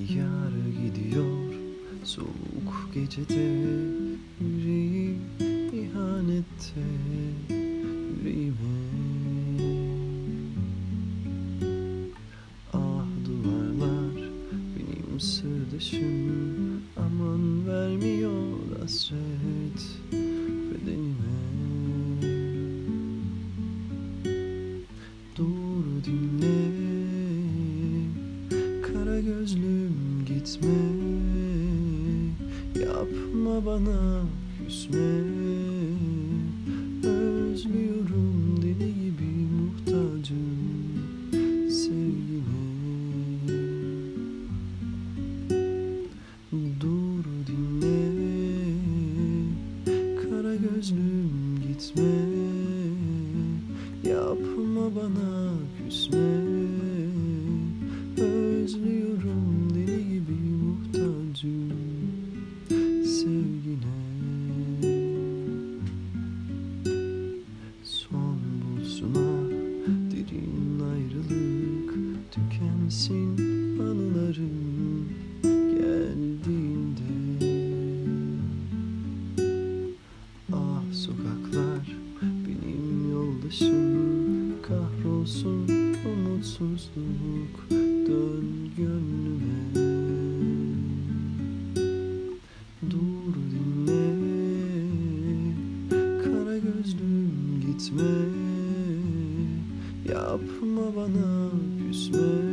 Yar gidiyor soğuk gecede, yüreğim ihanette, yüreğime. Ah duvarlar benim sırdaşım, aman vermiyor hasret bedenime. Doğru dinle kara gözlüm, gitme, yapma bana küsme. Özlüyorum deli gibi, muhtacım sevgine. Dur dinle kara gözlüm, gitme, yapma bana küsme. Özlüyorum deli gibi, muhtacım sevgine. Son bulsun ah derin ayrılık, tükensin anılarım geldiğinde. Ah sokaklar benim yoldaşım, kahrolsun umutsuzluk. Dön gönlüme, dur dinle kara gözlüm, gitme, yapma bana küsme.